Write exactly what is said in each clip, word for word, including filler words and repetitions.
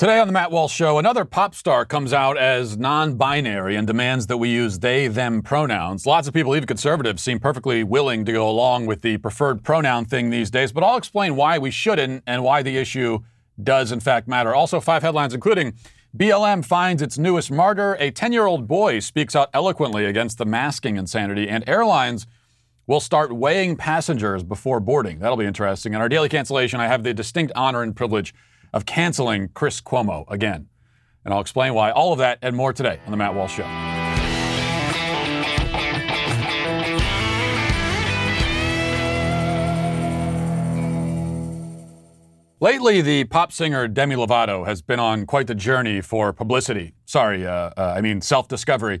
Today on the Matt Walsh Show, another pop star comes out as non-binary and demands that we use they, them pronouns. Lots of people, even conservatives, seem perfectly willing to go along with the preferred pronoun thing these days, but I'll explain why we shouldn't and why the issue does, in fact, matter. Also, five headlines, including B L M finds its newest martyr, a ten-year-old boy speaks out eloquently against the masking insanity, and airlines will start weighing passengers before boarding. That'll be interesting. In our daily cancellation, I have the distinct honor and privilege of canceling Chris Cuomo again. And I'll explain why. All of that and more today on The Matt Walsh Show. Lately, the pop singer Demi Lovato has been on quite the journey for publicity. Sorry, uh, uh, I mean self-discovery.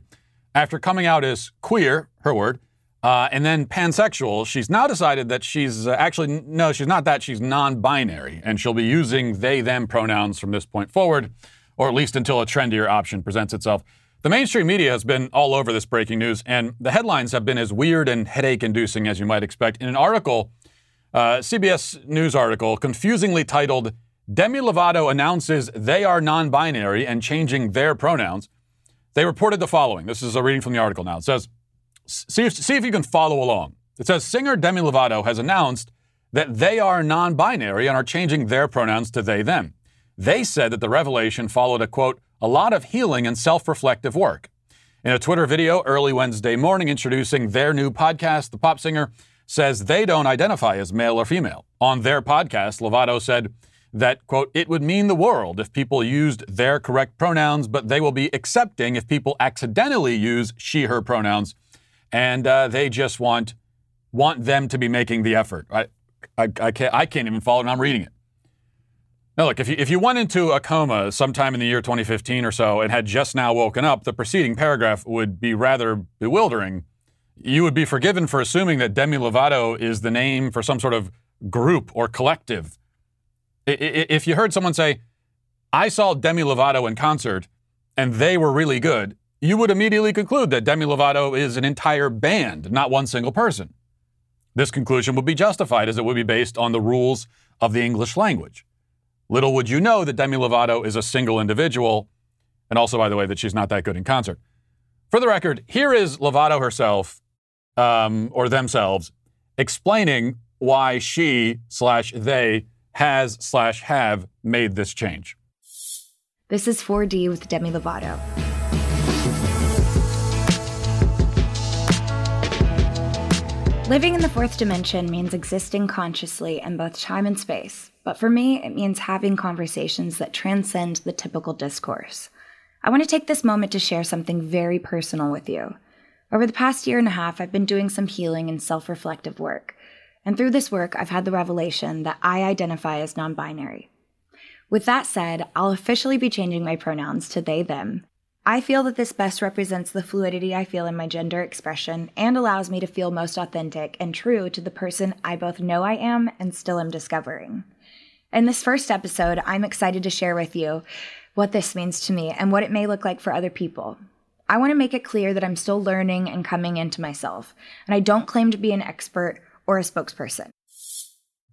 After coming out as queer, her word, uh, and then pansexual, she's now decided that she's uh, actually, no, she's not that, she's non-binary, and she'll be using they, them pronouns from this point forward, or at least until a trendier option presents itself. The mainstream media has been all over this breaking news, and the headlines have been as weird and headache-inducing as you might expect. In an article, Uh, C B S News article confusingly titled Demi Lovato announces they are non-binary and changing their pronouns. They reported the following. This is a reading from the article now. It says, see if, see if you can follow along. It says, singer Demi Lovato has announced that they are non-binary and are changing their pronouns to they, them. They said that the revelation followed a, quote, a lot of healing and self-reflective work. In a Twitter video early Wednesday morning introducing their new podcast, the pop singer says they don't identify as male or female. On their podcast, Lovato said that, quote, it would mean the world if people used their correct pronouns, but they will be accepting if people accidentally use she, her pronouns, and uh, they just want want them to be making the effort. I, I, I, can't, I can't even follow it, and I'm reading it. Now, look, if you, if you went into a coma sometime in the year twenty fifteen or so and had just now woken up, the preceding paragraph would be rather bewildering. You would be forgiven for assuming that Demi Lovato is the name for some sort of group or collective. If you heard someone say, I saw Demi Lovato in concert and they were really good, you would immediately conclude that Demi Lovato is an entire band, not one single person. This conclusion would be justified as it would be based on the rules of the English language. Little would you know that Demi Lovato is a single individual, and also, by the way, that she's not that good in concert. For the record, here is Lovato herself, Um, or themselves, explaining why she slash they has slash have made this change. This is four D with Demi Lovato. Living in the fourth dimension means existing consciously in both time and space. But for me, it means having conversations that transcend the typical discourse. I want to take this moment to share something very personal with you. Over the past year and a half, I've been doing some healing and self-reflective work. And through this work, I've had the revelation that I identify as non-binary. With that said, I'll officially be changing my pronouns to they, them. I feel that this best represents the fluidity I feel in my gender expression and allows me to feel most authentic and true to the person I both know I am and still am discovering. In this first episode, I'm excited to share with you what this means to me and what it may look like for other people. I want to make it clear that I'm still learning and coming into myself, and I don't claim to be an expert or a spokesperson.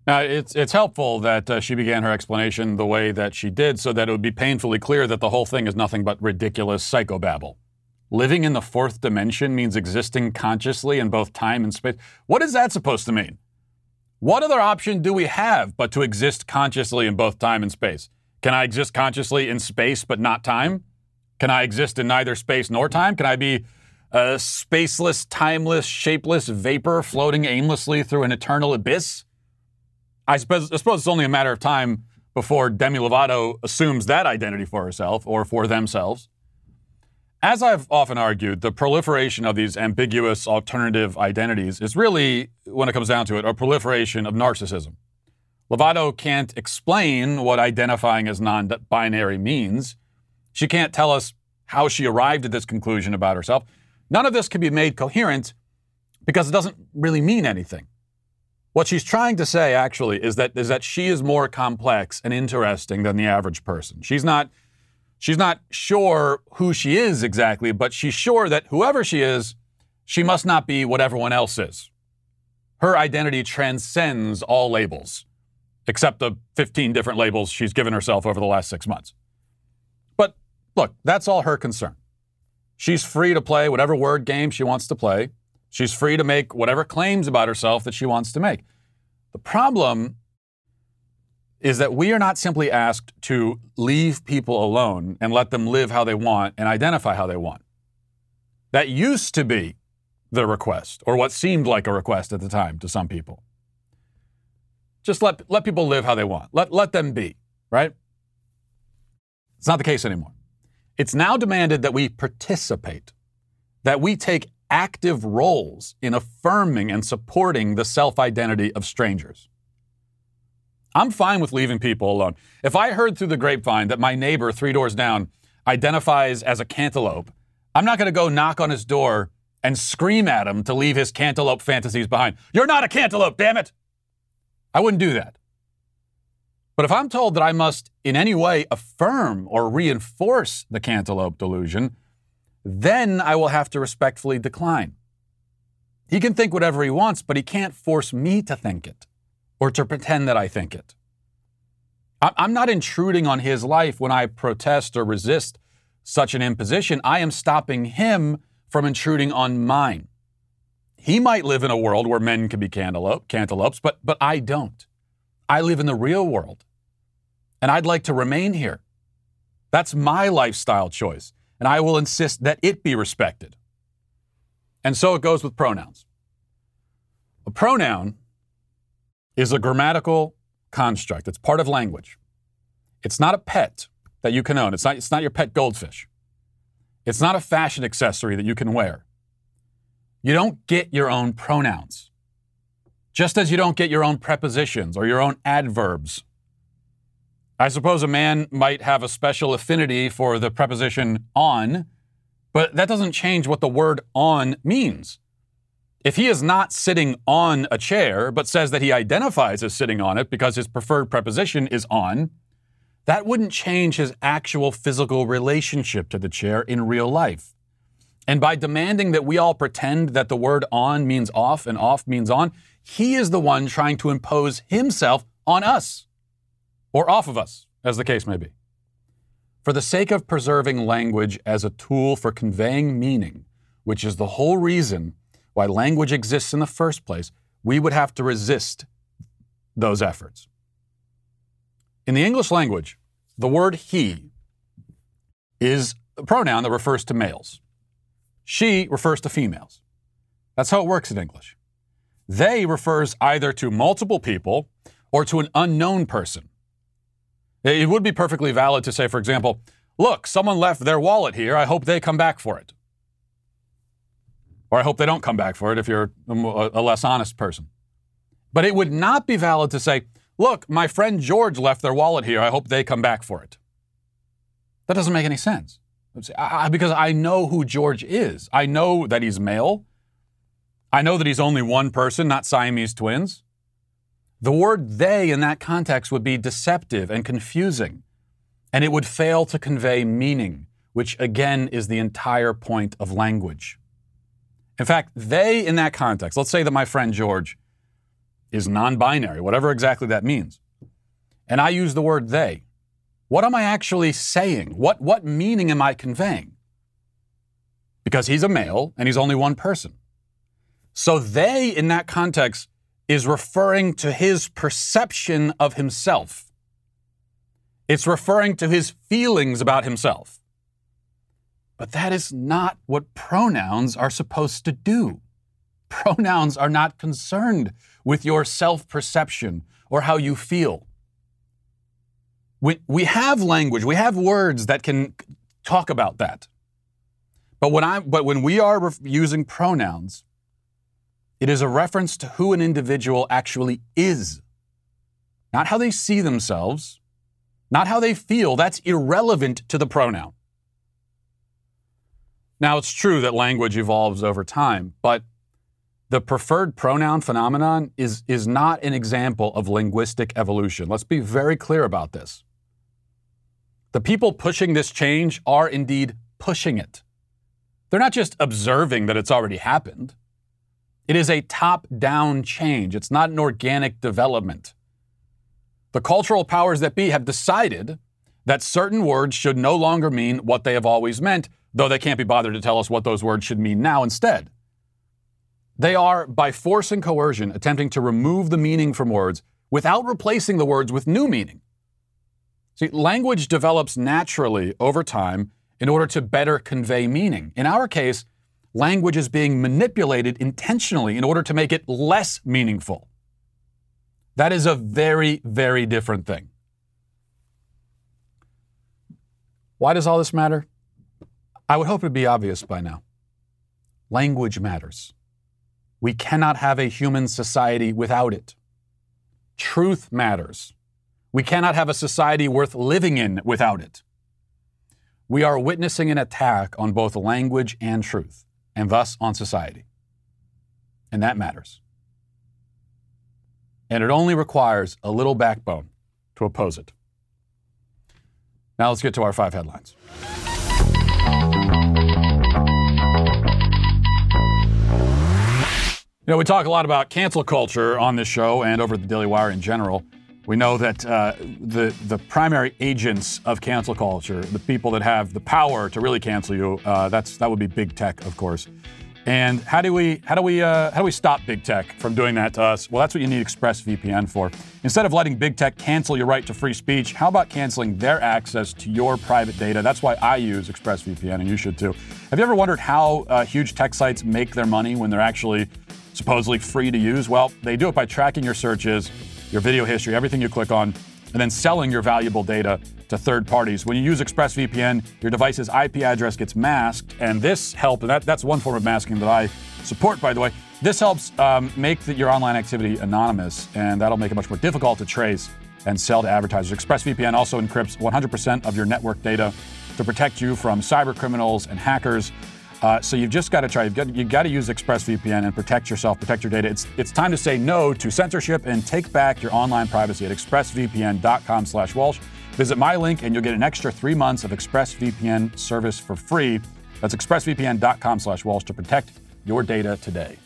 Now, it's it's helpful that uh, she began her explanation the way that she did so that it would be painfully clear that the whole thing is nothing but ridiculous psychobabble. Living in the fourth dimension means existing consciously in both time and space. What is that supposed to mean? What other option do we have but to exist consciously in both time and space? Can I exist consciously in space but not time? Can I exist in neither space nor time? Can I be a spaceless, timeless, shapeless vapor floating aimlessly through an eternal abyss? I suppose, I suppose it's only a matter of time before Demi Lovato assumes that identity for herself or for themselves. As I've often argued, the proliferation of these ambiguous alternative identities is really, when it comes down to it, a proliferation of narcissism. Lovato can't explain what identifying as non-binary means. She can't tell us how she arrived at this conclusion about herself. None of this can be made coherent because it doesn't really mean anything. What she's trying to say, actually, is that is that she is more complex and interesting than the average person. She's not, she's not sure who she is exactly, but she's sure that whoever she is, she must not be what everyone else is. Her identity transcends all labels, except the fifteen different labels she's given herself over the last six months. Look, that's all her concern. She's free to play whatever word game she wants to play. She's free to make whatever claims about herself that she wants to make. The problem is that we are not simply asked to leave people alone and let them live how they want and identify how they want. That used to be the request, or what seemed like a request at the time to some people. Just let, let people live how they want. Let, let them be, right? It's not the case anymore. It's now demanded that we participate, that we take active roles in affirming and supporting the self-identity of strangers. I'm fine with leaving people alone. If I heard through the grapevine that my neighbor three doors down identifies as a cantaloupe, I'm not going to go knock on his door and scream at him to leave his cantaloupe fantasies behind. You're not a cantaloupe, damn it! I wouldn't do that. But if I'm told that I must in any way affirm or reinforce the cantaloupe delusion, then I will have to respectfully decline. He can think whatever he wants, but he can't force me to think it or to pretend that I think it. I'm not intruding on his life when I protest or resist such an imposition. I am stopping him from intruding on mine. He might live in a world where men can be cantaloupe, cantaloupes, but, but I don't. I live in the real world, and I'd like to remain here. That's my lifestyle choice, and I will insist that it be respected. And so it goes with pronouns. A pronoun is a grammatical construct. It's part of language. It's not a pet that you can own. It's not, it's not your pet goldfish. It's not a fashion accessory that you can wear. You don't get your own pronouns, just as you don't get your own prepositions or your own adverbs. I suppose a man might have a special affinity for the preposition on, but that doesn't change what the word on means. If he is not sitting on a chair, but says that he identifies as sitting on it because his preferred preposition is on, that wouldn't change his actual physical relationship to the chair in real life. And by demanding that we all pretend that the word on means off and off means on, he is the one trying to impose himself on us, or off of us, as the case may be. For the sake of preserving language as a tool for conveying meaning, which is the whole reason why language exists in the first place, we would have to resist those efforts. In the English language, the word he is a pronoun that refers to males. She refers to females. That's how it works in English. They refers either to multiple people or to an unknown person. It would be perfectly valid to say, for example, look, someone left their wallet here. I hope they come back for it. Or I hope they don't come back for it if you're a less honest person. But it would not be valid to say, look, my friend George left their wallet here. I hope they come back for it. That doesn't make any sense. I, because I know who George is. I know that he's male. I know that he's only one person, not Siamese twins. The word they in that context would be deceptive and confusing, and it would fail to convey meaning, which again is the entire point of language. In fact, they in that context, let's say that my friend George is non-binary, whatever exactly that means, and I use the word they. What am I actually saying? What, what meaning am I conveying? Because he's a male and he's only one person. So they in that context is referring to his perception of himself. It's referring to his feelings about himself. But that is not what pronouns are supposed to do. Pronouns are not concerned with your self-perception or how you feel. We, we have language, we have words that can talk about that. But when, I, but when we are using pronouns, it is a reference to who an individual actually is, not how they see themselves, not how they feel. That's irrelevant to the pronoun. Now, it's true that language evolves over time, but the preferred pronoun phenomenon is, is not an example of linguistic evolution. Let's be very clear about this. The people pushing this change are indeed pushing it. They're not just observing that it's already happened. It is a top-down change. It's not an organic development. The cultural powers that be have decided that certain words should no longer mean what they have always meant, though they can't be bothered to tell us what those words should mean now instead. They are, by force and coercion, attempting to remove the meaning from words without replacing the words with new meaning. See, language develops naturally over time in order to better convey meaning. In our case, language is being manipulated intentionally in order to make it less meaningful. That is a very, very different thing. Why does all this matter? I would hope it'd be obvious by now. Language matters. We cannot have a human society without it. Truth matters. We cannot have a society worth living in without it. We are witnessing an attack on both language and truth, and thus on society. And that matters. And it only requires a little backbone to oppose it. Now let's get to our five headlines. You know, we talk a lot about cancel culture on this show and over at the Daily Wire in general. We know that uh, the, the primary agents of cancel culture, the people that have the power to really cancel you, uh, that's that would be big tech, of course. And how do we how do we uh, how do we stop big tech from doing that to us? Well, that's what you need ExpressVPN for. Instead of letting big tech cancel your right to free speech, how about canceling their access to your private data? That's why I use ExpressVPN, and you should too. Have you ever wondered how uh, huge tech sites make their money when they're actually supposedly free to use? Well, they do it by tracking your searches, your video history, everything you click on, and then selling your valuable data to third parties. When you use ExpressVPN, your device's I P address gets masked, and this helps, and that, that's one form of masking that I support, by the way. This helps um, make the, your online activity anonymous, and that'll make it much more difficult to trace and sell to advertisers. ExpressVPN also encrypts one hundred percent of your network data to protect you from cyber criminals and hackers. Uh, so you've just got to try. You've got, you've got to use ExpressVPN and protect yourself, protect your data. It's it's time to say no to censorship and take back your online privacy at expressvpn dot com slash Walsh. Visit my link and you'll get an extra three months of ExpressVPN service for free. That's expressvpn dot com slash Walsh to protect your data today.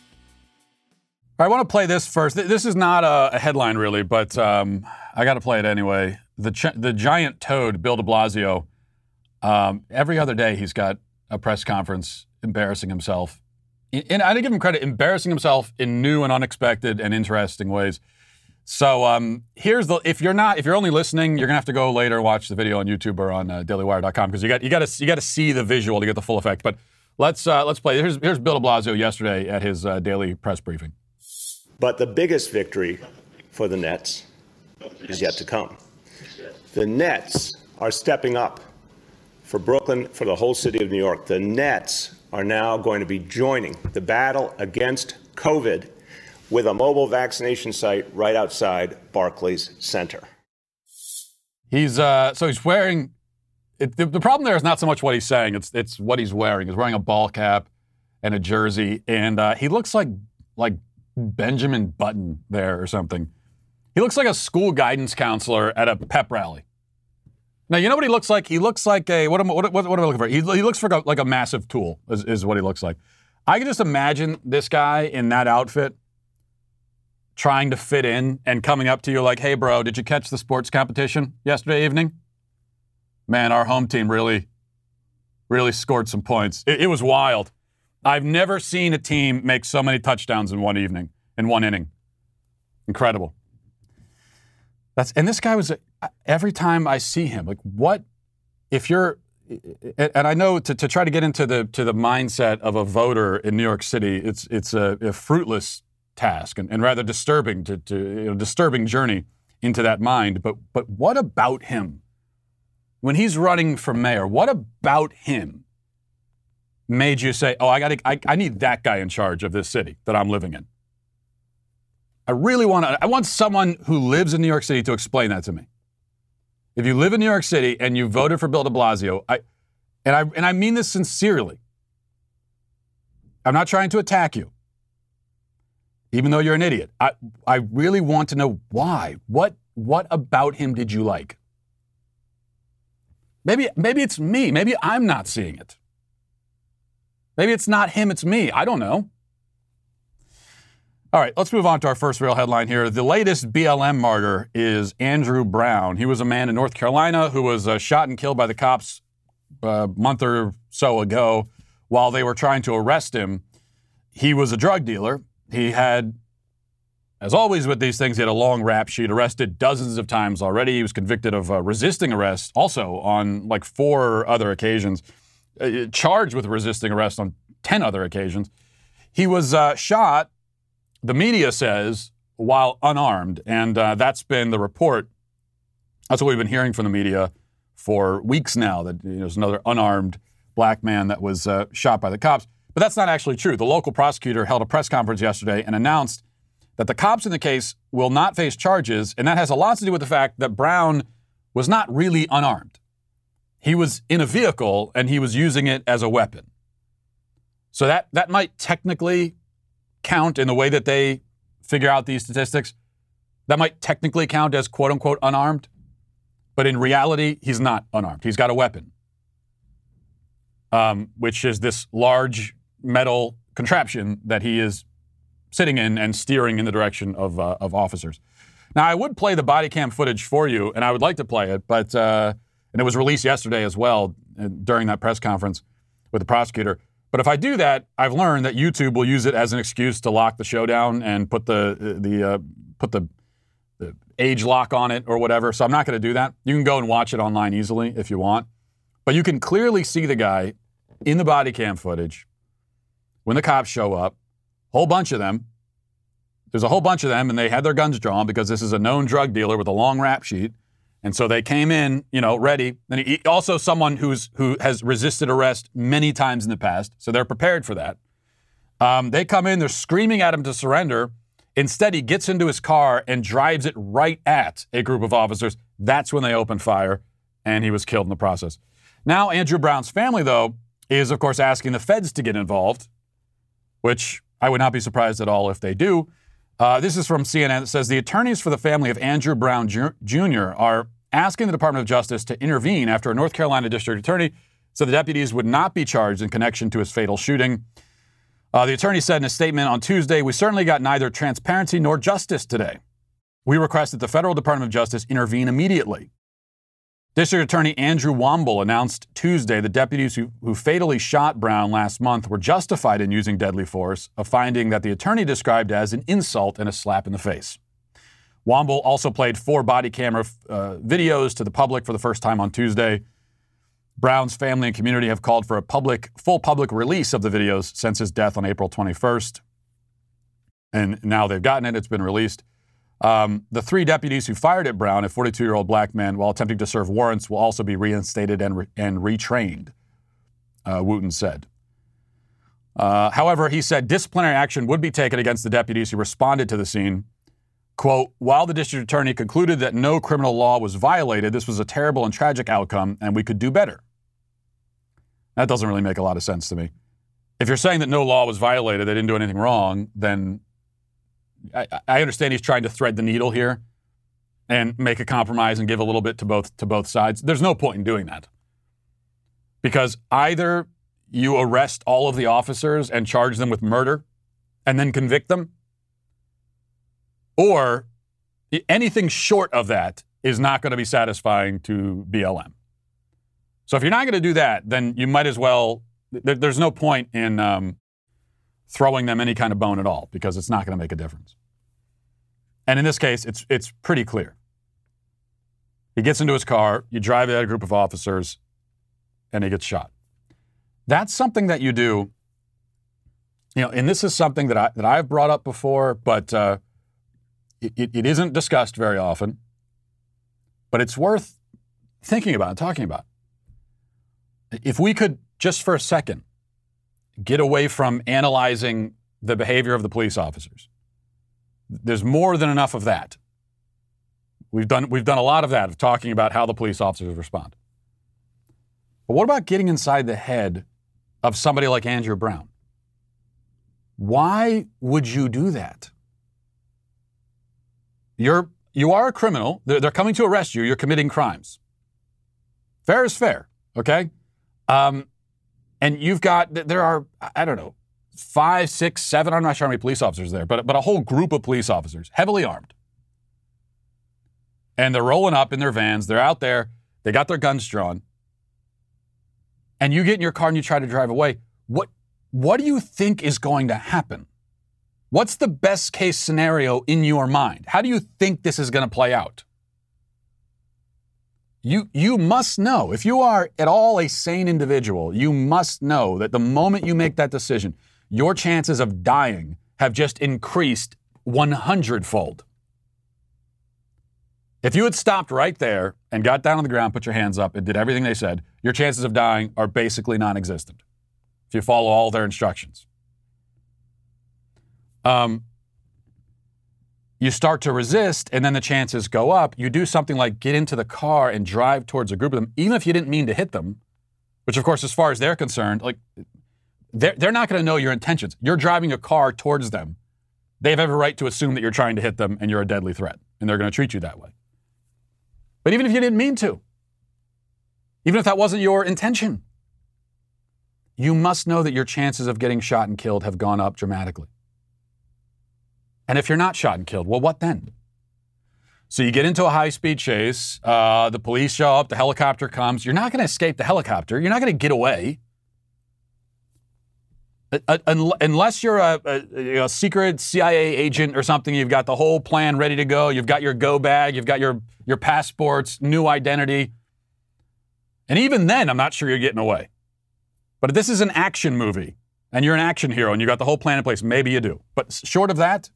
All right, I want to play this first. This is not a headline really, but um, I got to play it anyway. The ch- the giant toad, Bill de Blasio. Um, every other day he's got a press conference embarrassing himself. And I didn't give him credit, embarrassing himself in new and unexpected and interesting ways. So um, here's the, if you're not, if you're only listening, you're gonna have to go later and watch the video on YouTube or on uh, daily wire dot com because you got, you got to, you got to see the visual to get the full effect. But let's, uh, let's play. Here's, here's Bill de Blasio yesterday at his uh, daily press briefing. But the biggest victory for the Nets is yet to come. The Nets are stepping up. For Brooklyn, for the whole city of New York, the Nets are now going to be joining the battle against COVID with a mobile vaccination site right outside Barclays Center. He's uh, so he's wearing. It, the, the problem there is not so much what he's saying; it's it's what he's wearing. He's wearing a ball cap and a jersey, and uh, he looks like like Benjamin Button there or something. He looks like a school guidance counselor at a pep rally. Now, you know what he looks like? He looks like a, what am, what, what, what am I looking for? He, he looks for a, like a massive tool is, is what he looks like. I can just imagine this guy in that outfit trying to fit in and coming up to you like, hey, bro, did you catch the sports competition yesterday evening? Man, our home team really, really scored some points. It, it was wild. I've never seen a team make so many touchdowns in one evening, in one inning. Incredible. That's, and this guy was, every time I see him, like what, if you're, and I know to, to try to get into the to the mindset of a voter in New York City, it's it's a, a fruitless task and, and rather disturbing to, to you know, disturbing journey into that mind. But but what about him when he's running for mayor? What about him made you say, oh, I got I, I need that guy in charge of this city that I'm living in? I really want to, I want someone who lives in New York City to explain that to me. If you live in New York City and you voted for Bill de Blasio, I, and I and I mean this sincerely, I'm not trying to attack you, even though you're an idiot. I I really want to know why. What what about him did you like? Maybe maybe it's me. Maybe I'm not seeing it. Maybe it's not him, it's me. I don't know. All right, let's move on to our first real headline here. The latest B L M martyr is Andrew Brown. He was a man in North Carolina who was uh, shot and killed by the cops a month or so ago while they were trying to arrest him. He was a drug dealer. He had, as always with these things, he had a long rap sheet, arrested dozens of times already. He was convicted of uh, resisting arrest also on like four other occasions, uh, charged with resisting arrest on ten other occasions. He was uh, shot, the media says, while unarmed. And uh, that's been the report. That's what we've been hearing from the media for weeks now, that you know, there's another unarmed black man that was uh, shot by the cops. But that's not actually true. The local prosecutor held a press conference yesterday and announced that the cops in the case will not face charges. And that has a lot to do with the fact that Brown was not really unarmed. He was in a vehicle and he was using it as a weapon. So that, that might technically count in the way that they figure out these statistics. That might technically count as quote unquote unarmed, but in reality, he's not unarmed. He's got a weapon, um, which is this large metal contraption that he is sitting in and steering in the direction of, uh, of officers. Now, I would play the body cam footage for you, and I would like to play it, but, uh, and it was released yesterday as well uh, during that press conference with the prosecutor. But if I do that, I've learned that YouTube will use it as an excuse to lock the show down and put the the uh, put the, the age lock on it or whatever. So I'm not going to do that. You can go and watch it online easily if you want. But you can clearly see the guy in the body cam footage when the cops show up, whole bunch of them. There's a whole bunch of them, and they had their guns drawn because this is a known drug dealer with a long rap sheet. And so they came in, you know, ready. And he, also someone who's who has resisted arrest many times in the past. So they're prepared for that. Um, they come in, they're screaming at him to surrender. Instead, he gets into his car and drives it right at a group of officers. That's when they open fire, and he was killed in the process. Now, Andrew Brown's family, though, is, of course, asking the feds to get involved, which I would not be surprised at all if they do. Uh, this is from C N N. It says the attorneys for the family of Andrew Brown Junior are asking the Department of Justice to intervene after a North Carolina district attorney said the deputies would not be charged in connection to his fatal shooting. Uh, the attorney said in a statement on Tuesday, "We certainly got neither transparency nor justice today. We request that the federal Department of Justice intervene immediately." District Attorney Andrew Womble announced Tuesday the deputies who, who fatally shot Brown last month were justified in using deadly force, a finding that the attorney described as an insult and a slap in the face. Womble also played four body camera uh, videos to the public for the first time on Tuesday. Brown's family and community have called for a public, full public release of the videos since his death on April twenty-first. And now they've gotten it. It's been released. Um, the three deputies who fired at Brown, a forty-two-year-old black man, while attempting to serve warrants, will also be reinstated and, re- and retrained, uh, Wooten said. Uh, however, he said disciplinary action would be taken against the deputies who responded to the scene. Quote, "While the district attorney concluded that no criminal law was violated, this was a terrible and tragic outcome, and we could do better." That doesn't really make a lot of sense to me. If you're saying that no law was violated, they didn't do anything wrong, then... I, I understand he's trying to thread the needle here and make a compromise and give a little bit to both to both sides. There's no point in doing that, because either you arrest all of the officers and charge them with murder and then convict them, or anything short of that is not going to be satisfying to B L M. So if you're not going to do that, then you might as well, there, there's no point in... Um, throwing them any kind of bone at all, because it's not going to make a difference. And in this case, it's it's pretty clear. He gets into his car, you drive at a group of officers, and he gets shot. That's something that you do, you know, and this is something that, I, that I've brought up before, but uh, it, it, it isn't discussed very often, but it's worth thinking about and talking about. If we could, just for a second, get away from analyzing the behavior of the police officers. There's more than enough of that. We've done, we've done a lot of that, of talking about how the police officers respond. But what about getting inside the head of somebody like Andrew Brown? Why would you do that? You're, you are a criminal. They're, they're coming to arrest you. You're committing crimes. Fair is fair, okay? Um... And you've got, there are, I don't know, five, six, seven, I'm not sure how many police officers there, but, but a whole group of police officers, heavily armed. And they're rolling up in their vans. They're out there. They got their guns drawn. And you get in your car and you try to drive away. What, what do you think is going to happen? What's the best case scenario in your mind? How do you think this is going to play out? You, you must know, if you are at all a sane individual, you must know that the moment you make that decision, your chances of dying have just increased one hundred fold. If you had stopped right there and got down on the ground, put your hands up, and did everything they said, your chances of dying are basically non-existent if you follow all their instructions. Um, You start to resist, and then the chances go up. You do something like get into the car and drive towards a group of them, even if you didn't mean to hit them, which, of course, as far as they're concerned, like they're, they're not going to know your intentions. You're driving a car towards them. They have every right to assume that you're trying to hit them and you're a deadly threat, and they're going to treat you that way. But even if you didn't mean to, even if that wasn't your intention, you must know that your chances of getting shot and killed have gone up dramatically. And if you're not shot and killed, well, what then? So you get into a high-speed chase. Uh, the police show up. The helicopter comes. You're not going to escape the helicopter. You're not going to get away. Uh, unless you're a, a, a secret C I A agent or something, you've got the whole plan ready to go. You've got your go bag. You've got your, your passports, new identity. And even then, I'm not sure you're getting away. But if this is an action movie, and you're an action hero, and you've got the whole plan in place, maybe you do. But short of that,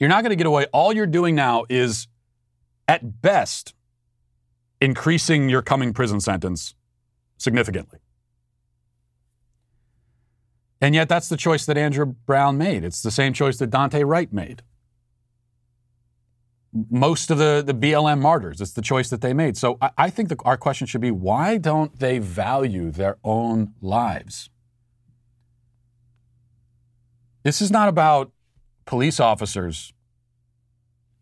you're not going to get away. All you're doing now is, at best, increasing your coming prison sentence significantly. And yet that's the choice that Andrew Brown made. It's the same choice that Dante Wright made. Most of the, the B L M martyrs, it's the choice that they made. So I, I think the, our question should be, why don't they value their own lives? This is not about police officers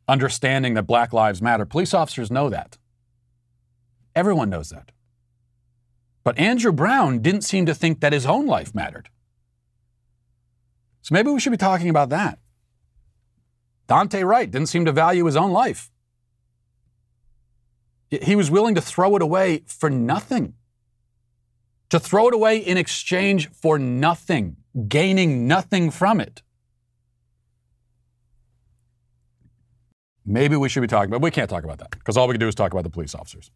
understanding that Black Lives Matter. Police officers know that. Everyone knows that. But Andrew Brown didn't seem to think that his own life mattered. So maybe we should be talking about that. Dante Wright didn't seem to value his own life. He was willing to throw it away for nothing. To throw it away in exchange for nothing, gaining nothing from it. Maybe we should be talking about, we can't talk about that because all we can do is talk about the police officers.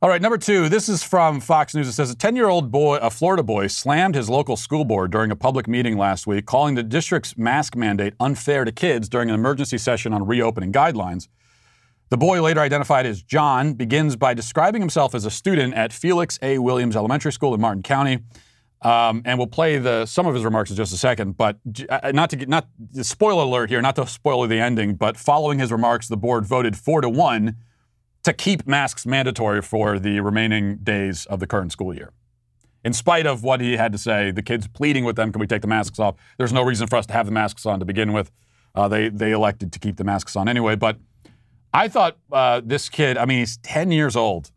All right, number two, this is from Fox News. It says a ten-year-old boy, a Florida boy, slammed his local school board during a public meeting last week, calling the district's mask mandate unfair to kids during an emergency session on reopening guidelines. The boy, later identified as John, begins by describing himself as a student at Felix A. Williams Elementary School in Martin County. Um, and we'll play the, some of his remarks in just a second, but uh, not to get, not spoiler alert here, not to spoil the ending, but following his remarks, the board voted four to one to keep masks mandatory for the remaining days of the current school year. In spite of what he had to say, the kids pleading with them, can we take the masks off? There's no reason for us to have the masks on to begin with. Uh, they, they elected to keep the masks on anyway, but I thought uh, this kid, I mean, he's ten years old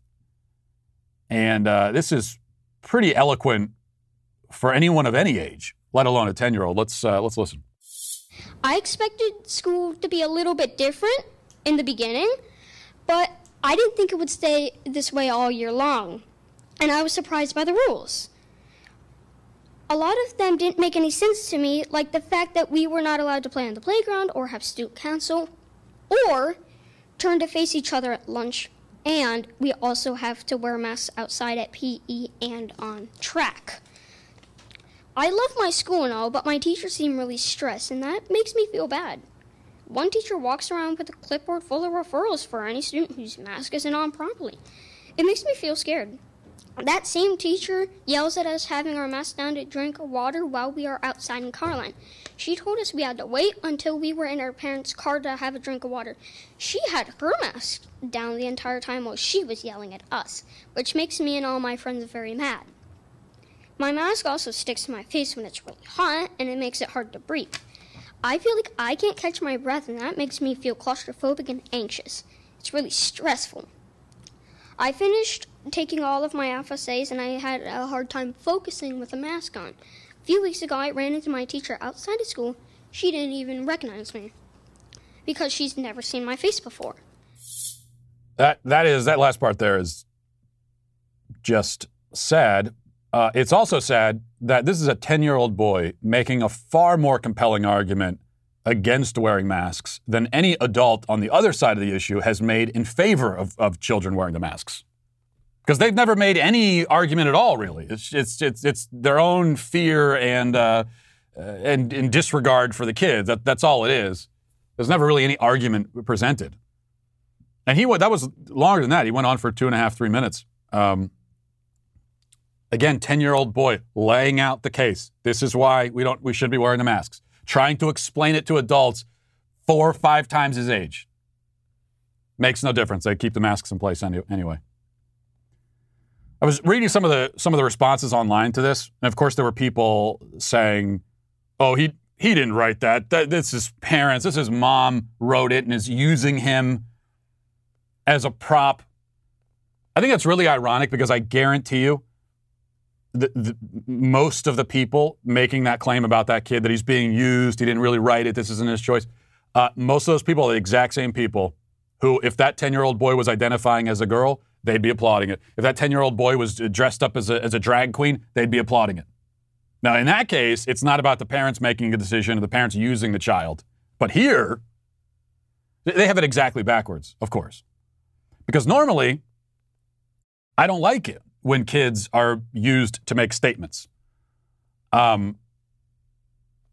and uh, this is pretty eloquent for anyone of any age, let alone a ten-year-old. Let's uh, let's listen. I expected school to be a little bit different in the beginning, but I didn't think it would stay this way all year long, and I was surprised by the rules. A lot of them didn't make any sense to me, like the fact that we were not allowed to play on the playground or have student council or turn to face each other at lunch, and we also have to wear masks outside at P E and on track. I love my school and all, but my teachers seem really stressed, and that makes me feel bad. One teacher walks around with a clipboard full of referrals for any student whose mask isn't on properly. It makes me feel scared. That same teacher yells at us having our masks down to drink water while we are outside in car line. She told us we had to wait until we were in our parents' car to have a drink of water. She had her mask down the entire time while she was yelling at us, which makes me and all my friends very mad. My mask also sticks to my face when it's really hot, and it makes it hard to breathe. I feel like I can't catch my breath, and that makes me feel claustrophobic and anxious. It's really stressful. I finished taking all of my F S As, and I had a hard time focusing with a mask on. A few weeks ago, I ran into my teacher outside of school. She didn't even recognize me because she's never seen my face before. That that is that last part there is just sad. Uh, it's also sad that this is a ten-year-old boy making a far more compelling argument against wearing masks than any adult on the other side of the issue has made in favor of, of children wearing the masks. Because they've never made any argument at all, really. It's it's it's, it's their own fear and uh, and, and disregard for the kids. That, that's all it is. There's never really any argument presented. And he went, that was longer than that. He went on for two and a half, three minutes. Um, again, ten-year-old boy laying out the case. This is why we don't we should be wearing the masks. Trying to explain it to adults four or five times his age. Makes no difference. They keep the masks in place anyway. I was reading some of the some of the responses online to this, and of course there were people saying, oh, he he didn't write that. that this is parents. This is mom wrote it and is using him as a prop. I think that's really ironic because I guarantee you the, the, most of the people making that claim about that kid, that he's being used, he didn't really write it, this isn't his choice, uh, most of those people are the exact same people who, if that ten-year-old boy was identifying as a girl, they'd be applauding it. If that ten-year-old boy was dressed up as a, as a drag queen, they'd be applauding it. Now, in that case, it's not about the parents making a decision or the parents using the child. But here, they have it exactly backwards, of course. Because normally, I don't like it when kids are used to make statements. Um,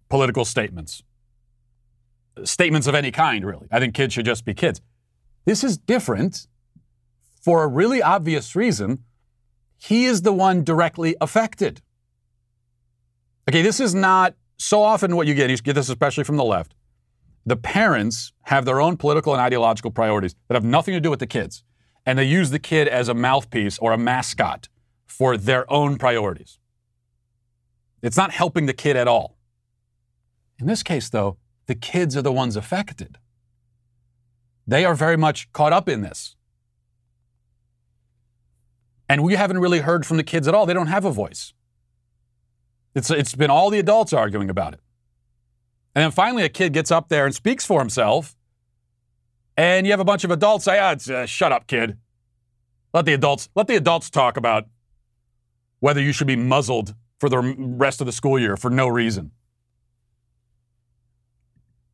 political statements. Statements of any kind, really. I think kids should just be kids. This is different for a really obvious reason. He is the one directly affected. Okay, this is not so often what you get. You get this especially from the left. The parents have their own political and ideological priorities that have nothing to do with the kids. And they use the kid as a mouthpiece or a mascot for their own priorities. It's not helping the kid at all. In this case, though, the kids are the ones affected. They are very much caught up in this. And we haven't really heard from the kids at all. They don't have a voice. It's, it's been all the adults arguing about it. And then finally a kid gets up there and speaks for himself. And you have a bunch of adults say, ah, it's, uh, shut up, kid. Let the adults, let the adults talk about whether you should be muzzled for the rest of the school year for no reason.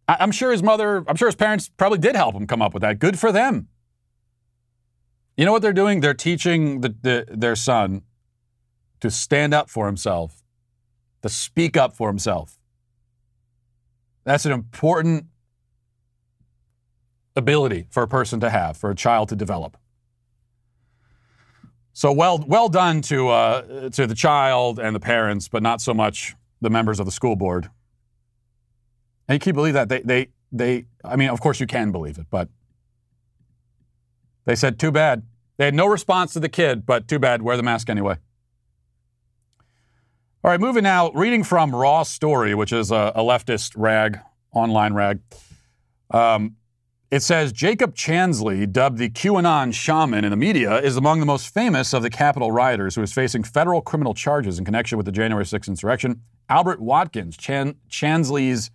I, I'm sure his mother, I'm sure his parents probably did help him come up with that. Good for them. You know what they're doing? They're teaching the, the, their son to stand up for himself, to speak up for himself. That's an important ability for a person to have, for a child to develop. So well, well done to uh, to the child and the parents, but not so much the members of the school board. And you can't believe that they they they. I mean, of course you can believe it, but. They said, too bad. They had no response to the kid, but too bad, wear the mask anyway. All right, moving now, reading from Raw Story, which is a, a leftist rag, online rag. Um, it says, Jacob Chansley, dubbed the QAnon shaman in the media, is among the most famous of the Capitol rioters who is facing federal criminal charges in connection with the January sixth insurrection. Albert Watkins, Chan- Chansley's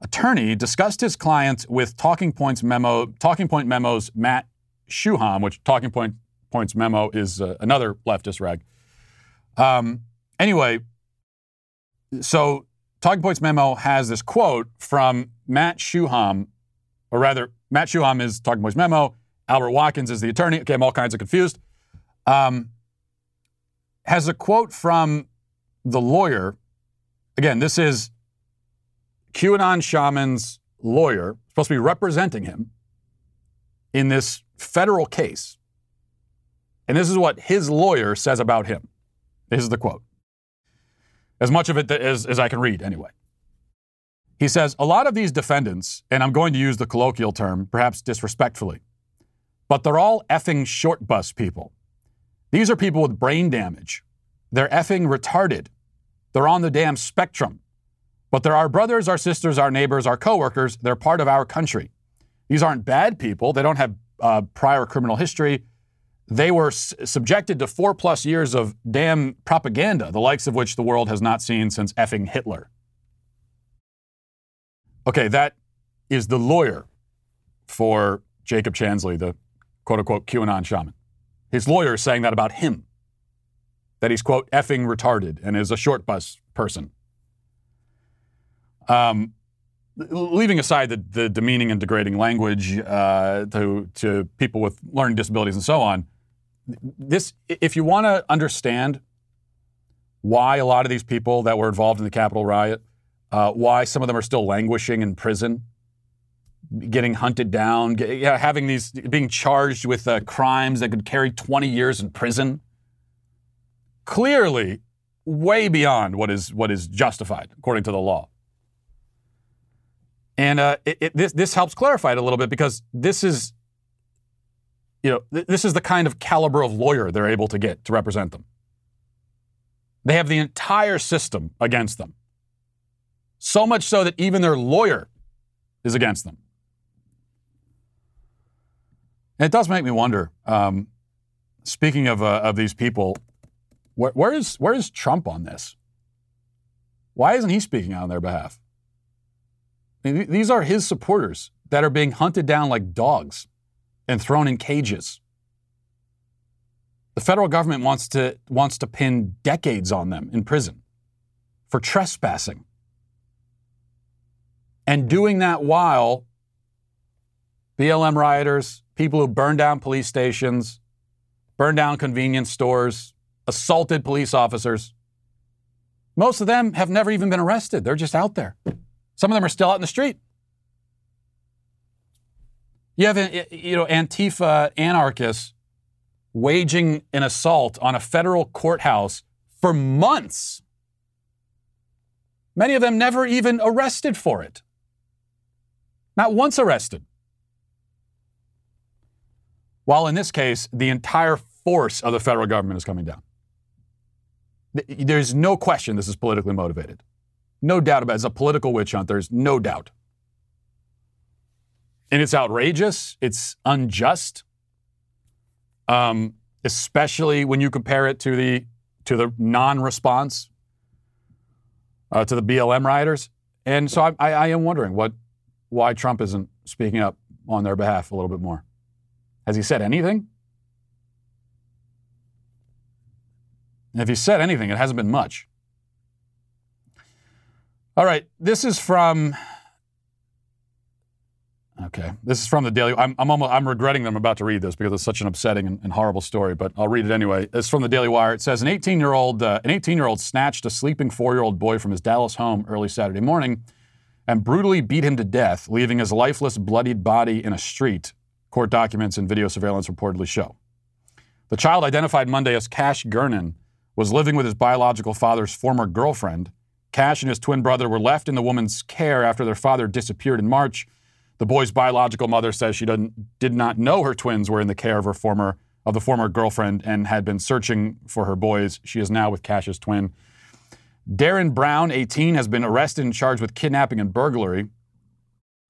attorney, discussed his client with Talking Points Memo, Talking Point Memo's Matt Shuham, which Talking Point, Points Memo is uh, another leftist rag. Um, anyway, so Talking Points Memo has this quote from Matt Shuham, or rather, Matt Shuham is Talking Points Memo, Albert Watkins is the attorney. Okay, I'm all kinds of confused. Um, has a quote from the lawyer. Again, this is QAnon shaman's lawyer, supposed to be representing him in this federal case. And this is what his lawyer says about him. This is the quote. As much of it as, as I can read, anyway. He says, a lot of these defendants, and I'm going to use the colloquial term, perhaps disrespectfully, but they're all effing short bus people. These are people with brain damage. They're effing retarded. They're on the damn spectrum. But they're our brothers, our sisters, our neighbors, our coworkers. They're part of our country. These aren't bad people. They don't have uh, prior criminal history. they were s- subjected to four plus years of damn propaganda, the likes of which the world has not seen since effing Hitler. Okay, that is the lawyer for Jacob Chansley, the quote-unquote QAnon shaman. His lawyer is saying that about him, that he's, quote, effing retarded and is a short bus person. Um, leaving aside the, the demeaning and degrading language uh, to, to people with learning disabilities and so on, this, if you want to understand why a lot of these people that were involved in the Capitol riot, uh, why some of them are still languishing in prison, getting hunted down, get, you know, having these, being charged with uh, crimes that could carry twenty years in prison, clearly way beyond what is what is justified according to the law. And uh, it, it, this this helps clarify it a little bit, because this is, you know, th- this is the kind of caliber of lawyer they're able to get to represent them. They have the entire system against them, so much so that even their lawyer is against them. And it does make me wonder. Um, speaking of uh, of these people, wh- where is where is Trump on this? Why isn't he speaking on their behalf? These are his supporters that are being hunted down like dogs and thrown in cages. The federal government wants to wants to pin decades on them in prison for trespassing. And doing that while B L M rioters, people who burned down police stations, burned down convenience stores, assaulted police officers, most of them have never even been arrested. They're just out there. Some of them are still out in the street. You have, you know, Antifa anarchists waging an assault on a federal courthouse for months. Many of them never even arrested for it. Not once arrested. While in this case, the entire force of the federal government is coming down. There's no question this is politically motivated. No doubt about it. It's a political witch hunt. There's no doubt. And it's outrageous. It's unjust. Um, especially when you compare it to the to the non-response uh, to the B L M rioters. And so I, I, I am wondering what why Trump isn't speaking up on their behalf a little bit more. Has he said anything? And if he said anything, it hasn't been much. All right, this is from, okay, this is from the Daily, I'm I'm, almost, I'm regretting that I'm about to read this because it's such an upsetting and, and horrible story, but I'll read it anyway. It's from the Daily Wire. It says, an eighteen-year-old uh, an eighteen-year-old snatched a sleeping four-year-old boy from his Dallas home early Saturday morning and brutally beat him to death, leaving his lifeless, bloodied body in a street, court documents and video surveillance reportedly show. The child, identified Monday as Cash Gurnan, was living with his biological father's former girlfriend. Cash and his twin brother were left in the woman's care after their father disappeared in March. The boy's biological mother says she didn't, did not know her twins were in the care of her former of the former girlfriend and had been searching for her boys. She is now with Cash's twin. Darren Brown, eighteen, has been arrested and charged with kidnapping and burglary.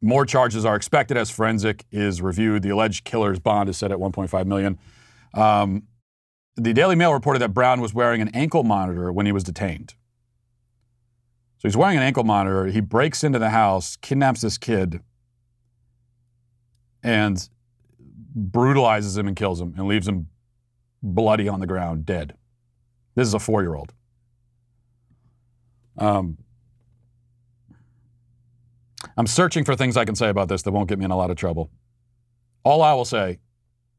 More charges are expected as forensic is reviewed. The alleged killer's bond is set at one point five million dollars. Um, the Daily Mail reported that Brown was wearing an ankle monitor when he was detained. So he's wearing an ankle monitor. He breaks into the house, kidnaps this kid, and brutalizes him and kills him and leaves him bloody on the ground, dead. This is a four-year-old. Um, I'm searching for things I can say about this that won't get me in a lot of trouble. All I will say,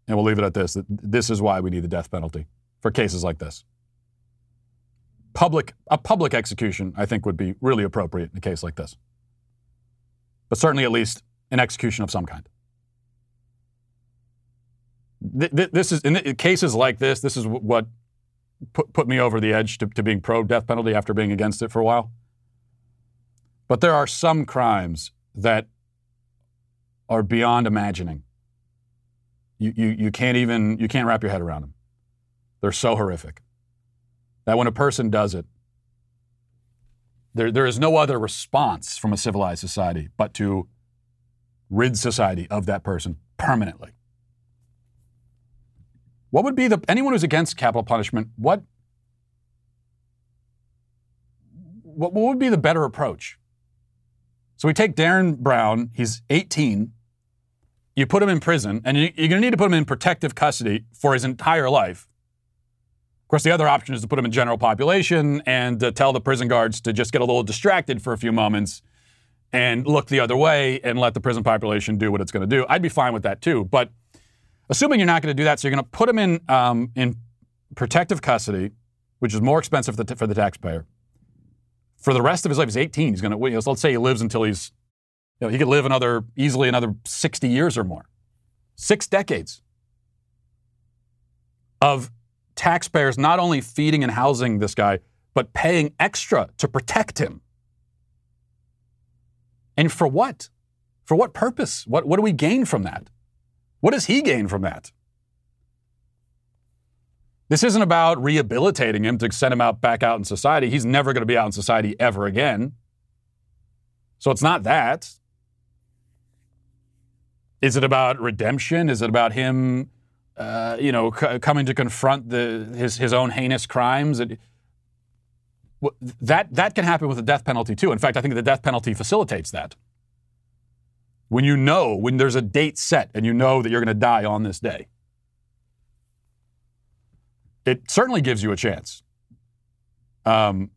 and we'll leave it at this, that this is why we need the death penalty for cases like this. Public, a public execution, I think, would be really appropriate in a case like this. But certainly at least an execution of some kind. Th- th- this is, in th- cases like this, this is w- what put, put me over the edge to, to being pro-death penalty after being against it for a while. But there are some crimes that are beyond imagining. You, you, you can't even, you can't wrap your head around them. They're so horrific that when a person does it, there there is no other response from a civilized society but to rid society of that person permanently. What would be the, anyone who's against capital punishment, what, what, what would be the better approach? So we take Darren Brown, he's eighteen, you put him in prison, and you, you're going to need to put him in protective custody for his entire life. Of course, the other option is to put him in general population and to tell the prison guards to just get a little distracted for a few moments and look the other way and let the prison population do what it's going to do. I'd be fine with that too, but assuming you're not going to do that, so you're going to put him in um, in protective custody, which is more expensive for the, for the taxpayer. For the rest of his life, he's eighteen. He's going to, you know, so let's say he lives until he's, you know, he could live another, easily another sixty years or more. Six decades of taxpayers not only feeding and housing this guy, but paying extra to protect him. And for what? For what purpose? What, what do we gain from that? What does he gain from that? This isn't about rehabilitating him to send him out back out in society. He's never going to be out in society ever again. So it's not that. Is it about redemption? Is it about him, uh, you know, c- coming to confront the, his his own heinous crimes? It, that that can happen with the death penalty too. In fact, I think the death penalty facilitates that. When you know, when there's a date set, and you know that you're going to die on this day. It certainly gives you a chance um,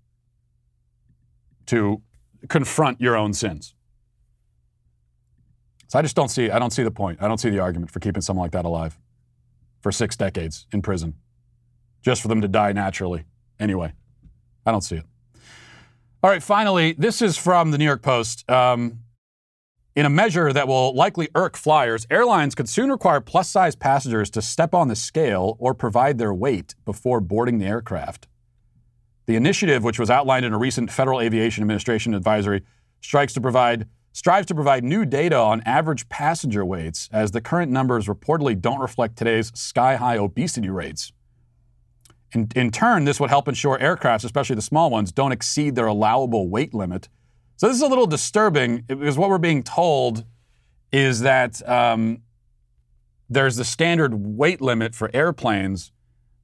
to confront your own sins. So I just don't see, I don't see the point. I don't see the argument for keeping someone like that alive for six decades in prison, just for them to die naturally. Anyway, I don't see it. All right, finally, this is from the New York Post. Um, In a measure that will likely irk flyers, airlines could soon require plus-size passengers to step on the scale or provide their weight before boarding the aircraft. The initiative, which was outlined in a recent Federal Aviation Administration advisory, strikes to provide, strives to provide new data on average passenger weights, as the current numbers reportedly don't reflect today's sky-high obesity rates. In, in turn, this would help ensure aircrafts, especially the small ones, don't exceed their allowable weight limit. So this is a little disturbing because what we're being told is that um, there's the standard weight limit for airplanes,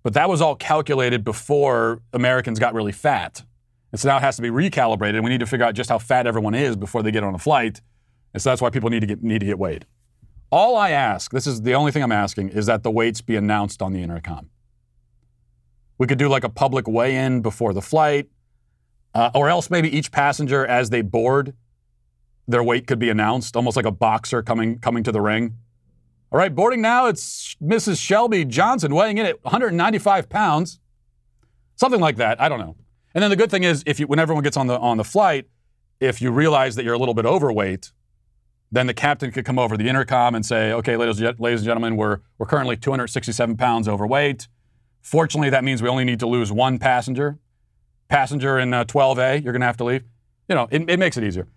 but that was all calculated before Americans got really fat. And so now it has to be recalibrated, and we need to figure out just how fat everyone is before they get on a flight. And so that's why people need to get need to get weighed. All I ask, this is the only thing I'm asking, is that the weights be announced on the intercom. We could do like a public weigh-in before the flight. Uh, or else maybe each passenger, as they board, their weight could be announced, almost like a boxer coming coming to the ring. All right, boarding now, it's Missus Shelby Johnson weighing in at one hundred ninety-five pounds. Something like that, I don't know. And then the good thing is, if you, when everyone gets on the on the flight, if you realize that you're a little bit overweight, then the captain could come over the intercom and say, okay, ladies, ladies and gentlemen, we're we're currently two hundred sixty-seven pounds overweight. Fortunately, that means we only need to lose one passenger. Passenger in uh, twelve A, you're going to have to leave. You know, it, it makes it easier.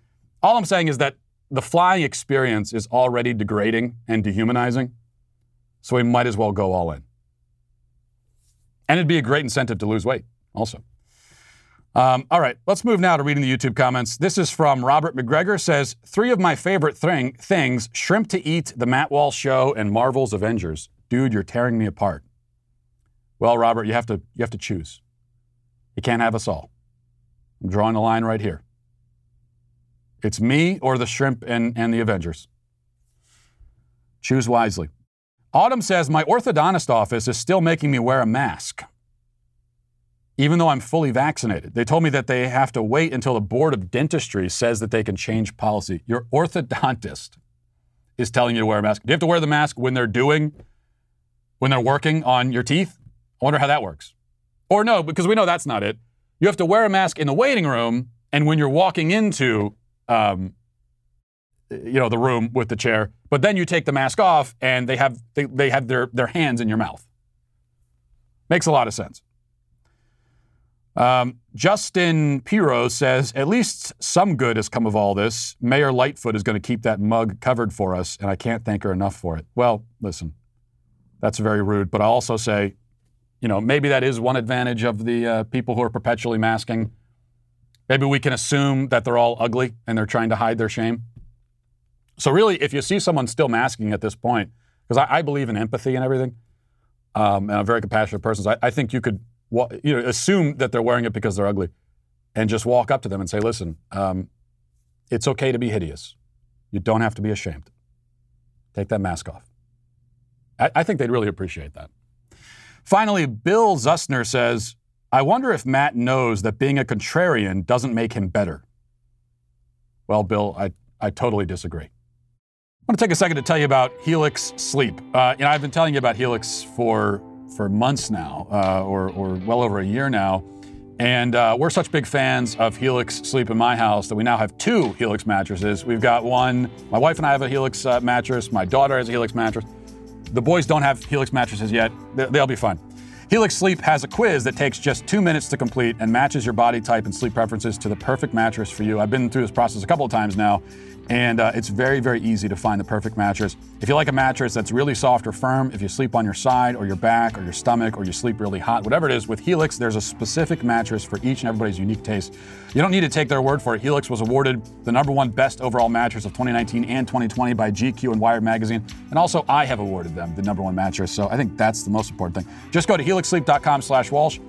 All I'm saying is that the flying experience is already degrading and dehumanizing, so we might as well go all in. And it'd be a great incentive to lose weight also. Um, all right, let's move now to reading the YouTube comments. This is from Robert McGregor, says, three of my favorite thing, things, Shrimp to Eat, The Matt Walsh Show, and Marvel's Avengers. Dude, you're tearing me apart. Well, Robert, you have to you have to choose. You can't have us all. I'm drawing a line right here. It's me or the shrimp and, and the Avengers. Choose wisely. Autumn says, my orthodontist office is still making me wear a mask, even though I'm fully vaccinated. They told me that they have to wait until the Board of Dentistry says that they can change policy. Your orthodontist is telling you to wear a mask. Do you have to wear the mask when they're doing, when they're working on your teeth? I wonder how that works. Or no, because we know that's not it. You have to wear a mask in the waiting room and when you're walking into, um, you know, the room with the chair. But then you take the mask off and they have they, they have their, their hands in your mouth. Makes a lot of sense. Um, Justin Piro says, at least some good has come of all this. Mayor Lightfoot is going to keep that mug covered for us, and I can't thank her enough for it. Well, listen, that's very rude, but I'll also say, you know, maybe that is one advantage of the uh, people who are perpetually masking. Maybe we can assume that they're all ugly and they're trying to hide their shame. So really, if you see someone still masking at this point, because I, I believe in empathy and everything, um, and I'm a very compassionate person. So I, I think you could wa- you know, assume that they're wearing it because they're ugly and just walk up to them and say, listen, um, it's okay to be hideous. You don't have to be ashamed. Take that mask off. I, I think they'd really appreciate that. Finally, Bill Zussner says, I wonder if Matt knows that being a contrarian doesn't make him better. Well, Bill, I, I totally disagree. I want to take a second to tell you about Helix Sleep. Uh, you know, I've been telling you about Helix for for months now, uh, or, or well over a year now. And uh, we're such big fans of Helix Sleep in my house that we now have two Helix mattresses. We've got one, my wife and I have a Helix uh, mattress. My daughter has a Helix mattress. The boys don't have Helix mattresses yet. They'll be fun. Helix Sleep has a quiz that takes just two minutes to complete and matches your body type and sleep preferences to the perfect mattress for you. I've been through this process a couple of times now. And uh, it's very, very easy to find the perfect mattress. If you like a mattress that's really soft or firm, if you sleep on your side or your back or your stomach or you sleep really hot, whatever it is, with Helix, there's a specific mattress for each and everybody's unique taste. You don't need to take their word for it. Helix was awarded the number one best overall mattress of twenty nineteen and twenty twenty by G Q and Wired Magazine. And also, I have awarded them the number one mattress. So I think that's the most important thing. Just go to helixsleep.com slash Walsh.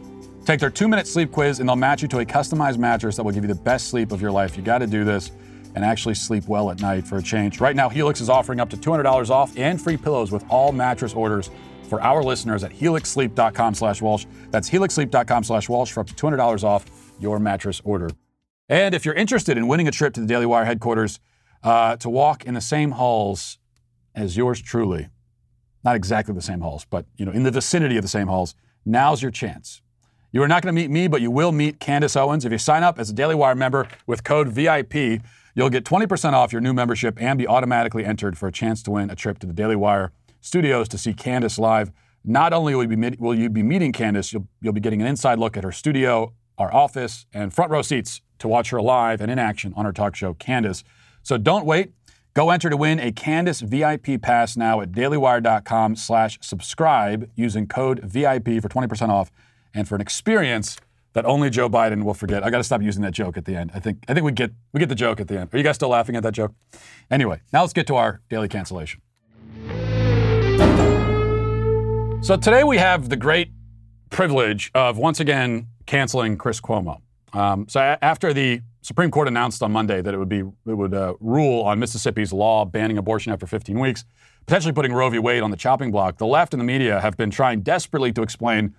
Take their two-minute sleep quiz, and they'll match you to a customized mattress that will give you the best sleep of your life. You got to do this and actually sleep well at night for a change. Right now, Helix is offering up to two hundred dollars off and free pillows with all mattress orders for our listeners at helixsleep.com slash Walsh. That's helixsleep.com slash Walsh for up to two hundred dollars off your mattress order. And if you're interested in winning a trip to the Daily Wire headquarters uh, to walk in the same halls as yours truly, not exactly the same halls, but you know, in the vicinity of the same halls, now's your chance. You are not going to meet me, but you will meet Candace Owens. If you sign up as a Daily Wire member with code V I P, you'll get twenty percent off your new membership and be automatically entered for a chance to win a trip to the Daily Wire studios to see Candace live. Not only will you be, will you be meeting Candace, you'll, you'll be getting an inside look at her studio, our office, and front row seats to watch her live and in action on her talk show, Candace. So don't wait. Go enter to win a Candace V I P pass now at dailywire.com slash subscribe using code V I P for twenty percent off and for an experience that only Joe Biden will forget. I got to stop using that joke at the end. I think I think we get we get the joke at the end. Are you guys still laughing at that joke? Anyway, now let's get to our daily cancellation. So today we have the great privilege of once again canceling Chris Cuomo. Um, so a- after the Supreme Court announced on Monday that it would be it would uh, rule on Mississippi's law banning abortion after fifteen weeks, potentially putting Roe v. Wade on the chopping block, the left and the media have been trying desperately to explain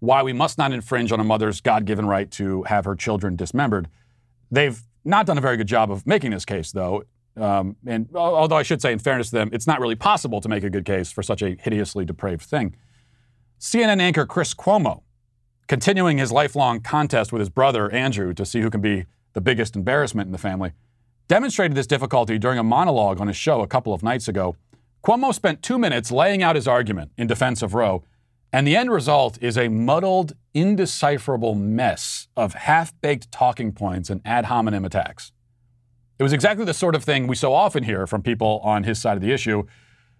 why we must not infringe on a mother's God-given right to have her children dismembered. They've not done a very good job of making this case, though. Um, and although I should say, in fairness to them, it's not really possible to make a good case for such a hideously depraved thing. C N N anchor Chris Cuomo, continuing his lifelong contest with his brother, Andrew, to see who can be the biggest embarrassment in the family, demonstrated this difficulty during a monologue on his show a couple of nights ago. Cuomo spent two minutes laying out his argument in defense of Roe, and the end result is a muddled, indecipherable mess of half-baked talking points and ad hominem attacks. It was exactly the sort of thing we so often hear from people on his side of the issue,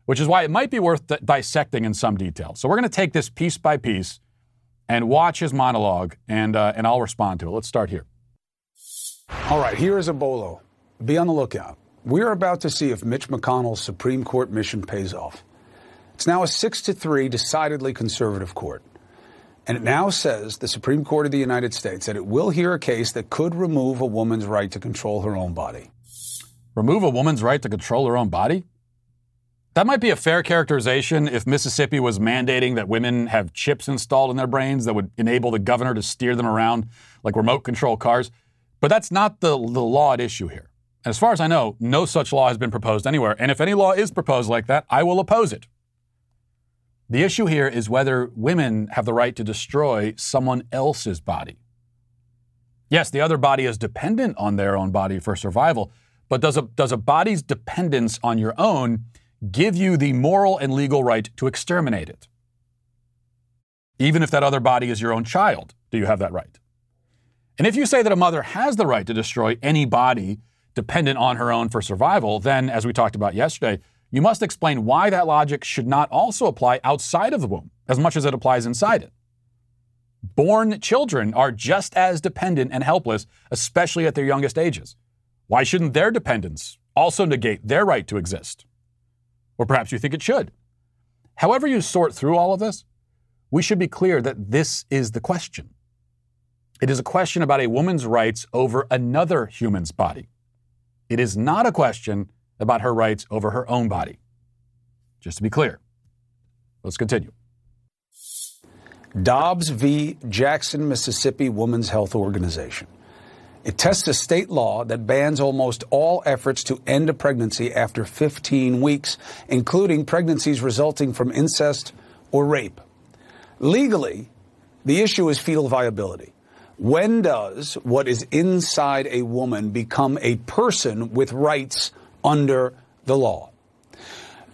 which is why it might be worth th- dissecting in some detail. So we're going to take this piece by piece and watch his monologue, and, uh, and I'll respond to it. Let's start here. All right, here is a bolo. Be on the lookout. We are about to see if Mitch McConnell's Supreme Court mission pays off. It's now a six to three decidedly conservative court. And it now says the Supreme Court of the United States that it will hear a case that could remove a woman's right to control her own body. Remove a woman's right to control her own body? That might be a fair characterization if Mississippi was mandating that women have chips installed in their brains that would enable the governor to steer them around like remote control cars. But that's not the, the law at issue here. As far as I know, no such law has been proposed anywhere. And if any law is proposed like that, I will oppose it. The issue here is whether women have the right to destroy someone else's body. Yes, the other body is dependent on their own body for survival, but does a, does a body's dependence on your own give you the moral and legal right to exterminate it? Even if that other body is your own child, do you have that right? And if you say that a mother has the right to destroy any body dependent on her own for survival, then, as we talked about yesterday, you must explain why that logic should not also apply outside of the womb as much as it applies inside it. Born children are just as dependent and helpless, especially at their youngest ages. Why shouldn't their dependence also negate their right to exist? Or perhaps you think it should. However you sort through all of this, we should be clear that this is the question. It is a question about a woman's rights over another human's body. It is not a question about her rights over her own body. Just to be clear. Let's continue. Dobbs v. Jackson, Mississippi Women's Health Organization. It tests a state law that bans almost all efforts to end a pregnancy after fifteen weeks, including pregnancies resulting from incest or rape. Legally, the issue is fetal viability. When does what is inside a woman become a person with rights under the law?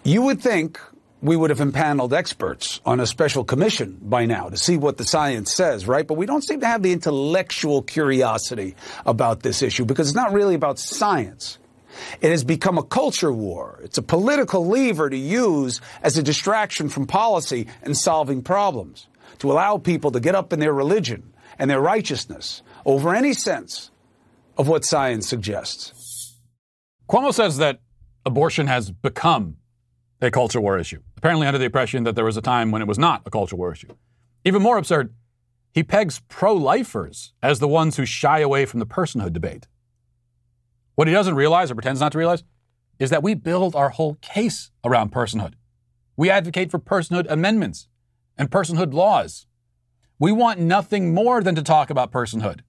You would think we would have impaneled experts on a special commission by now to see what the science says, right? But we don't seem to have the intellectual curiosity about this issue because it's not really about science. It has become a culture war. It's a political lever to use as a distraction from policy and solving problems, to allow people to get up in their religion and their righteousness over any sense of what science suggests. Cuomo says that abortion has become a culture war issue, apparently under the impression that there was a time when it was not a culture war issue. Even more absurd, he pegs pro-lifers as the ones who shy away from the personhood debate. What he doesn't realize, or pretends not to realize, is that we build our whole case around personhood. We advocate for personhood amendments and personhood laws. We want nothing more than to talk about personhood.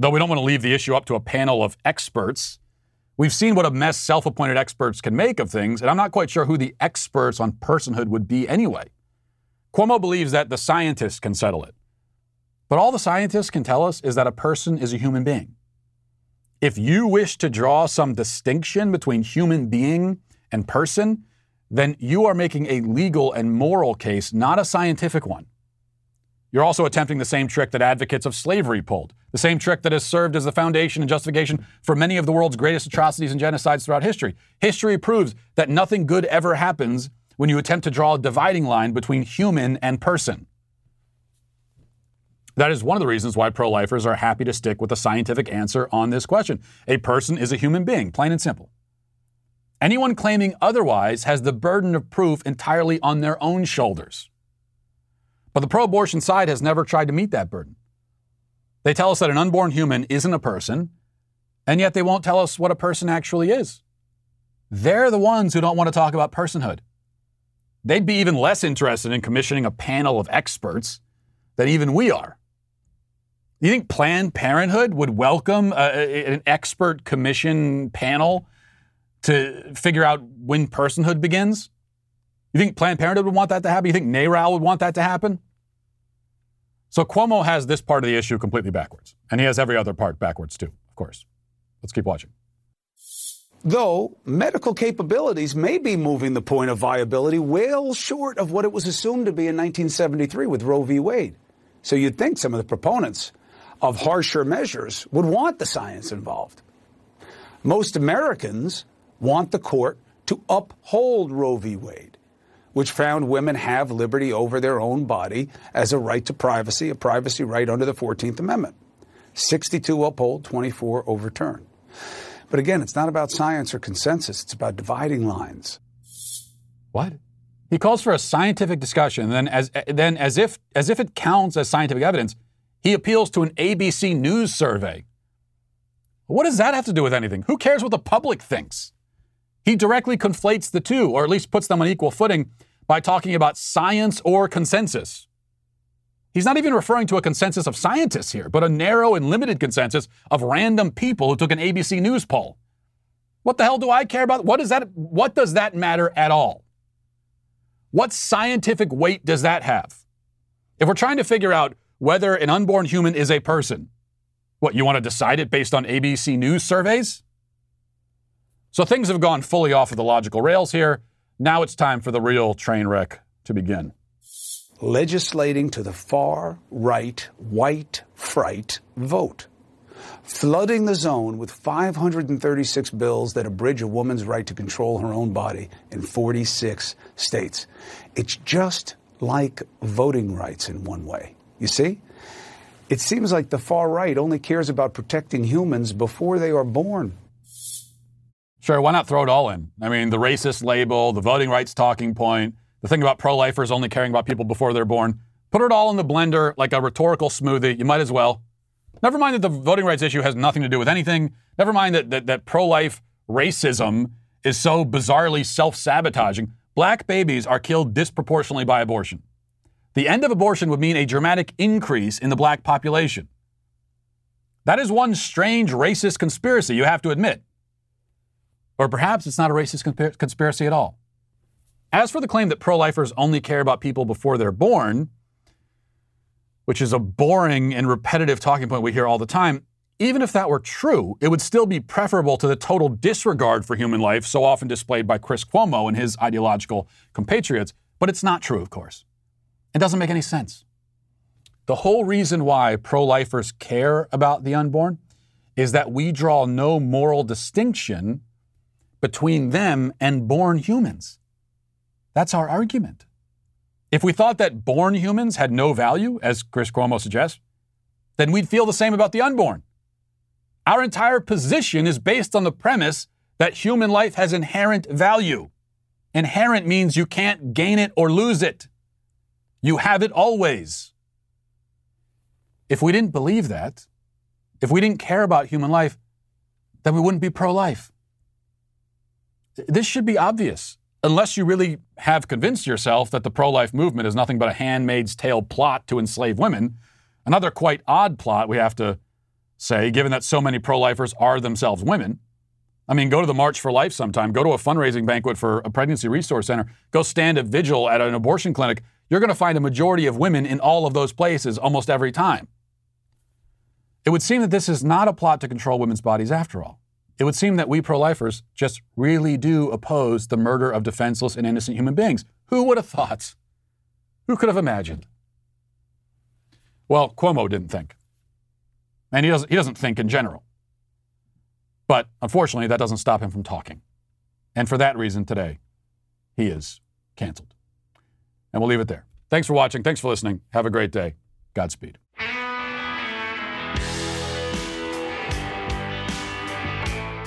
Though we don't want to leave the issue up to a panel of experts, we've seen what a mess self-appointed experts can make of things, and I'm not quite sure who the experts on personhood would be anyway. Cuomo believes that the scientists can settle it. But all the scientists can tell us is that a person is a human being. If you wish to draw some distinction between human being and person, then you are making a legal and moral case, not a scientific one. You're also attempting the same trick that advocates of slavery pulled, the same trick that has served as the foundation and justification for many of the world's greatest atrocities and genocides throughout history. History proves that nothing good ever happens when you attempt to draw a dividing line between human and person. That is one of the reasons why pro-lifers are happy to stick with a scientific answer on this question. A person is a human being, plain and simple. Anyone claiming otherwise has the burden of proof entirely on their own shoulders. But the pro-abortion side has never tried to meet that burden. They tell us that an unborn human isn't a person, and yet they won't tell us what a person actually is. They're the ones who don't want to talk about personhood. They'd be even less interested in commissioning a panel of experts than even we are. You think Planned Parenthood would welcome a, a, an expert commission panel to figure out when personhood begins? You think Planned Parenthood would want that to happen? You think NARAL would want that to happen? So Cuomo has this part of the issue completely backwards. And he has every other part backwards too, of course. Let's keep watching. Though medical capabilities may be moving the point of viability well short of what it was assumed to be in nineteen seventy-three with Roe v. Wade. So you'd think some of the proponents of harsher measures would want the science involved. Most Americans want the court to uphold Roe v. Wade, which found women have liberty over their own body as a right to privacy, a privacy right under the fourteenth amendment. sixty-two uphold, twenty-four overturn. But again, it's not about science or consensus. It's about dividing lines. What? He calls for a scientific discussion. Then as, then as if, as if it counts as scientific evidence, he appeals to an A B C News survey. What does that have to do with anything? Who cares what the public thinks? He directly conflates the two, or at least puts them on equal footing, by talking about science or consensus. He's not even referring to a consensus of scientists here, but a narrow and limited consensus of random people who took an A B C News poll. What the hell do I care about? What is that? What does that matter at all? What scientific weight does that have? If we're trying to figure out whether an unborn human is a person, what, you want to decide it based on A B C News surveys? So things have gone fully off of the logical rails here. Now it's time for the real train wreck to begin. Legislating to the far right white fright vote, flooding the zone with five hundred thirty-six bills that abridge a woman's right to control her own body in forty-six states. It's just like voting rights in one way. You see? It seems like the far right only cares about protecting humans before they are born. Sure, why not throw it all in? I mean, the racist label, the voting rights talking point, the thing about pro-lifers only caring about people before they're born. Put it all in the blender like a rhetorical smoothie. You might as well. Never mind that the voting rights issue has nothing to do with anything. Never mind that that, that pro-life racism is so bizarrely self-sabotaging. Black babies are killed disproportionately by abortion. The end of abortion would mean a dramatic increase in the black population. That is one strange racist conspiracy, you have to admit. Or perhaps it's not a racist consp- conspiracy at all. As for the claim that pro-lifers only care about people before they're born, which is a boring and repetitive talking point we hear all the time, even if that were true, it would still be preferable to the total disregard for human life so often displayed by Chris Cuomo and his ideological compatriots. But it's not true, of course. It doesn't make any sense. The whole reason why pro-lifers care about the unborn is that we draw no moral distinction between them and born humans. That's our argument. If we thought that born humans had no value, as Chris Cuomo suggests, then we'd feel the same about the unborn. Our entire position is based on the premise that human life has inherent value. Inherent means you can't gain it or lose it. You have it always. If we didn't believe that, if we didn't care about human life, then we wouldn't be pro-life. This should be obvious. Unless you really have convinced yourself that the pro-life movement is nothing but a handmaid's tale plot to enslave women, another quite odd plot, we have to say, given that so many pro-lifers are themselves women. I mean, go to the March for Life sometime, go to a fundraising banquet for a pregnancy resource center, go stand a vigil at an abortion clinic. You're going to find a majority of women in all of those places almost every time. It would seem that this is not a plot to control women's bodies after all. It would seem that we pro-lifers just really do oppose the murder of defenseless and innocent human beings. Who would have thought? Who could have imagined? Well, Cuomo didn't think. And he doesn't, he doesn't think in general. But unfortunately, that doesn't stop him from talking. And for that reason, today, he is canceled. And we'll leave it there. Thanks for watching. Thanks for listening. Have a great day. Godspeed.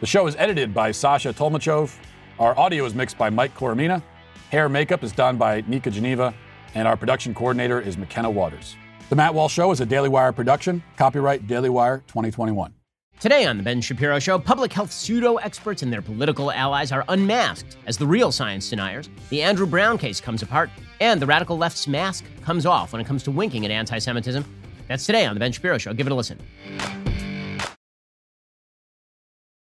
The show is edited by Sasha Tolmachov. Our audio is mixed by Mike Koromina. Hair makeup is done by Nika Geneva. And our production coordinator is McKenna Waters. The Matt Walsh Show is a Daily Wire production. Copyright Daily Wire twenty twenty-one. Today on The Ben Shapiro Show, public health pseudo-experts and their political allies are unmasked as the real science deniers. The Andrew Brown case comes apart. And the radical left's mask comes off when it comes to winking at anti-Semitism. That's today on The Ben Shapiro Show. Give it a listen.